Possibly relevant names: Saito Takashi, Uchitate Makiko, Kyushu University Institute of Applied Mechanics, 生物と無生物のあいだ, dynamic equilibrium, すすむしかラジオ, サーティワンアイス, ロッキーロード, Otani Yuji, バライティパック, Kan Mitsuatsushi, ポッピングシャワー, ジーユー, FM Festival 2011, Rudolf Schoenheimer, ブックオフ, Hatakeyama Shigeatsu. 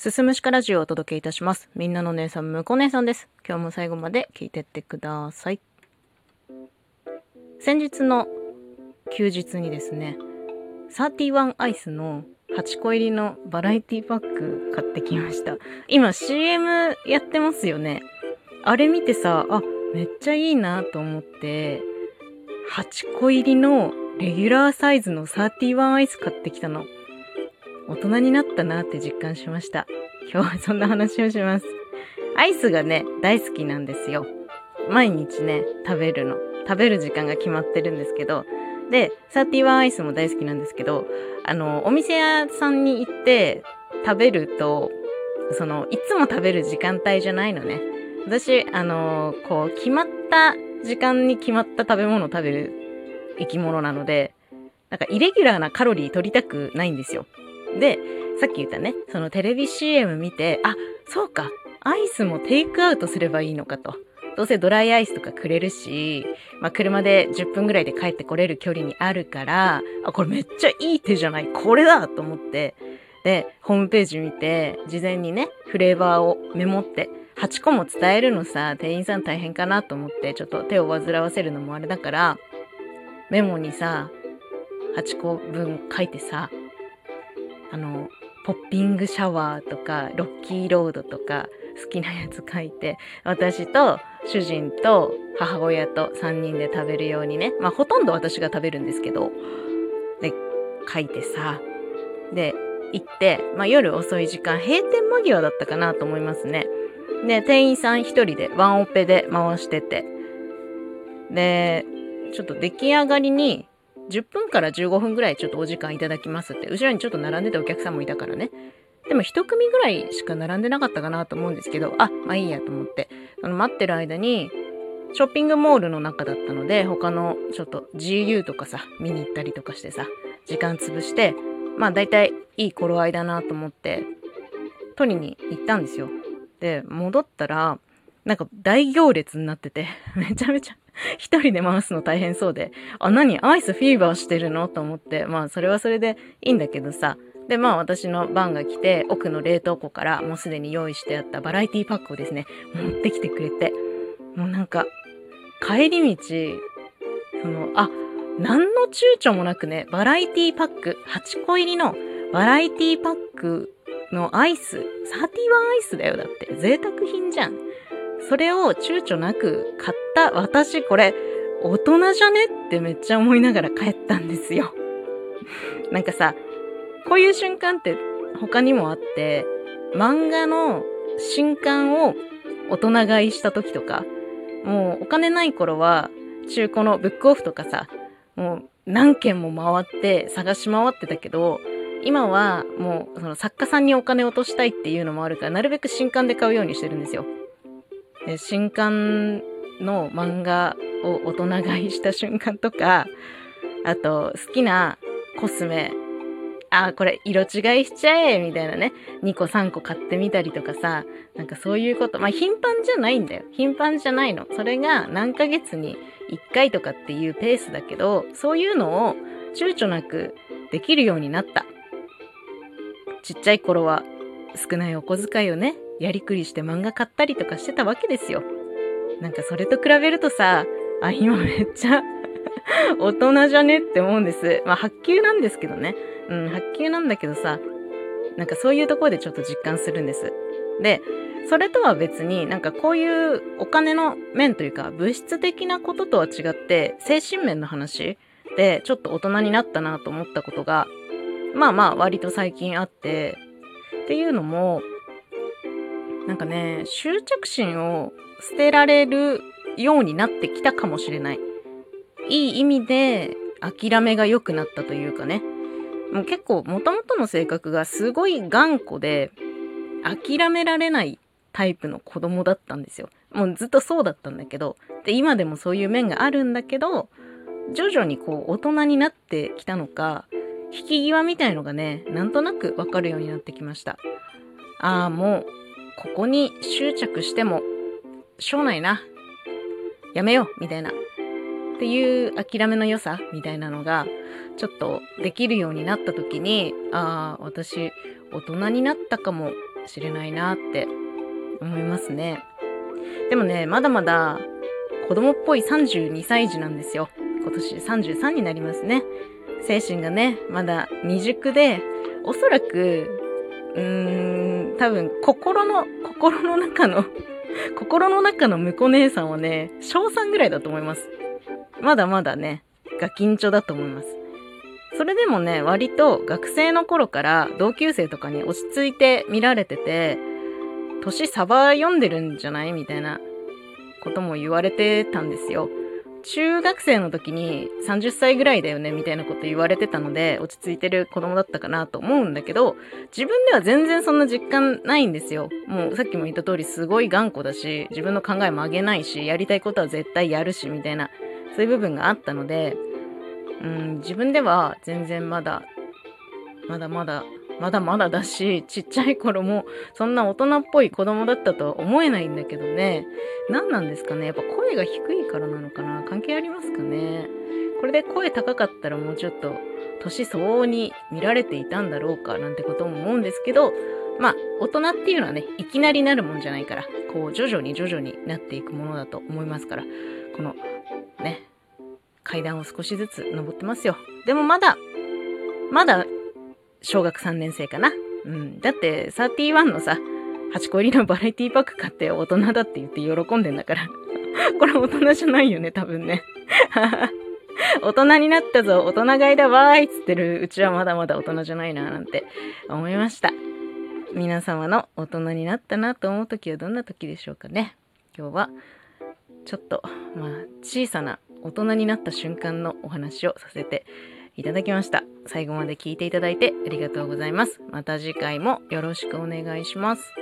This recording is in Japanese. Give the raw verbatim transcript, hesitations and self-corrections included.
すすむしかラジオをお届けいたします。みんなの姉さん、むこ姉さんです。今日も最後まで聞いてってください。先日の休日にですね、サーティワンアイスのはちこ入りのバラエティパック買ってきました。今 シーエム やってますよね。あれ見てさ、あ、めっちゃいいなと思って、はちこ入りのレギュラーサイズのサーティワンアイス買ってきたの。大人になったなって実感しました。今日はそんな話をします。アイスがね、大好きなんですよ。毎日ね、食べるの食べる時間が決まってるんですけど、で、サーティワンアイスも大好きなんですけど、あの、お店屋さんに行って食べると、その、いつも食べる時間帯じゃないのね。私、あの、こう、決まった時間に決まった食べ物を食べる生き物なので、なんかイレギュラーなカロリー取りたくないんですよ。で、さっき言ったね、そのテレビ シーエム 見て、あ、そうか、アイスもテイクアウトすればいいのかと。どうせドライアイスとかくれるし、まあ、車でじゅっぷんぐらいで帰ってこれる距離にあるから、あ、これめっちゃいい手じゃない、これだと思って、で、ホームページ見て、事前にね、フレーバーをメモって、はちこも伝えるのさ、店員さん大変かなと思って、ちょっと手を煩わせるのもあれだから、メモにさ、はちこぶん書いてさ、あの、ポッピングシャワーとか、ロッキーロードとか、好きなやつ書いて、私と主人と母親とさんにんで食べるようにね、まあほとんど私が食べるんですけど、で、書いてさ、で、行って、まあ夜遅い時間、閉店間際だったかなと思いますね。で、店員さん一人でワンオペで回してて、で、ちょっと出来上がりにじゅっぷんからじゅうごふんぐらいちょっとお時間いただきますって、後ろにちょっと並んでたお客さんもいたからね。でも一組ぐらいしか並んでなかったかなと思うんですけど、あ、まあいいやと思って、あの待ってる間に、ショッピングモールの中だったので、他のちょっと ジーユー とかさ、見に行ったりとかしてさ、時間潰して、まあ大体いい頃合いだなと思って、取りに行ったんですよ。で、戻ったら、なんか大行列になってて、めちゃめちゃ一人で回すの大変そうで、あ、何アイスフィーバーしてるのと思って、まあそれはそれでいいんだけどさ、で、まあ私の番が来て、奥の冷凍庫からもうすでに用意してあったバラエティパックをですね、持ってきてくれて、もうなんか、帰り道、その、あ、何の躊躇もなくね、バラエティパック、はちこ入りのバラエティパックのアイス、サーティワンアイスだよ、だって。贅沢品じゃん。それを躊躇なく買った私、これ、大人じゃねってめっちゃ思いながら帰ったんですよ。なんかさ、こういう瞬間って他にもあって、漫画の新刊を大人買いした時とか、もうお金ない頃は中古のブックオフとかさ、もう何軒も回って探し回ってたけど、今はもうその作家さんにお金を落としたいっていうのもあるから、なるべく新刊で買うようにしてるんですよ。で、新刊の漫画を大人買いした瞬間とか、あと好きなコスメ、あ、これ色違いしちゃえみたいなね、にこさんこ買ってみたりとかさ、なんかそういうこと、まあ頻繁じゃないんだよ、頻繁じゃないの、それが何ヶ月にいっかいとかっていうペースだけど、そういうのを躊躇なくできるようになった。ちっちゃい頃は少ないお小遣いをね、やりくりして漫画買ったりとかしてたわけですよ。なんかそれと比べるとさ、あ、今めっちゃ大人じゃねって思うんです。まあ発給なんですけどね、うん、発給なんだけどさ、なんかそういうところでちょっと実感するんです。で、それとは別に、なんかこういうお金の面というか、物質的なこととは違って、精神面の話でちょっと大人になったなと思ったことが、まあまあ割と最近あって、っていうのも、なんかね、執着心を捨てられるようになってきたかもしれない。いい意味で諦めが良くなったというかね、もう結構元々の性格がすごい頑固で諦められないタイプの子供だったんですよ。もうずっとそうだったんだけど、で今でもそういう面があるんだけど、徐々にこう大人になってきたのか、引き際みたいのがね、なんとなくわかるようになってきました。ああ、もうここに執着してもしょうないな、やめようみたいなっていう諦めの良さみたいなのがちょっとできるようになった時に、ああ、私大人になったかもしれないなって思いますね。でもね、まだまだ子供っぽいさんじゅうにさい児なんですよ。今年さんじゅうさんになりますね。精神がね、まだ未熟で、おそらく、うーん、多分心の、心の中の、心の中の婿姉さんはね、しょうさんぐらいだと思います。まだまだね、ガキンチョだと思います。それでもね、割と学生の頃から同級生とかに落ち着いて見られてて、年サバ読んでるんじゃないみたいなことも言われてたんですよ。中学生の時にさんじゅっさいぐらいだよねみたいなこと言われてたので、落ち着いてる子供だったかなと思うんだけど、自分では全然そんな実感ないんですよ。もうさっきも言った通りすごい頑固だし、自分の考え曲げないし、やりたいことは絶対やるしみたいな、そういう部分があったので、うん、自分では全然まだまだまだまだまだだし、ちっちゃい頃もそんな大人っぽい子供だったとは思えないんだけどね。何なんですかね、やっぱ声が低いからなのかな、関係ありますかね。これで声高かったらもうちょっと年相応に見られていたんだろうかなんてことも思うんですけど、まあ大人っていうのはね、いきなりなるもんじゃないから、こう徐々に徐々になっていくものだと思いますから、このね、階段を少しずつ登ってますよ。でもまだまだ小学さんねん生かな。うん。だって、サーティワンのさ、はちこ入りのバラエティパック買って大人だって言って喜んでんだから。これ大人じゃないよね、多分ね。大人になったぞ、大人買いだわーいっつってるうちはまだまだ大人じゃないなーなんて思いました。皆様の大人になったなと思う時はどんな時でしょうかね。今日は、ちょっと、まあ、小さな大人になった瞬間のお話をさせていただきました。最後まで聞いていただいてありがとうございます。また次回もよろしくお願いします。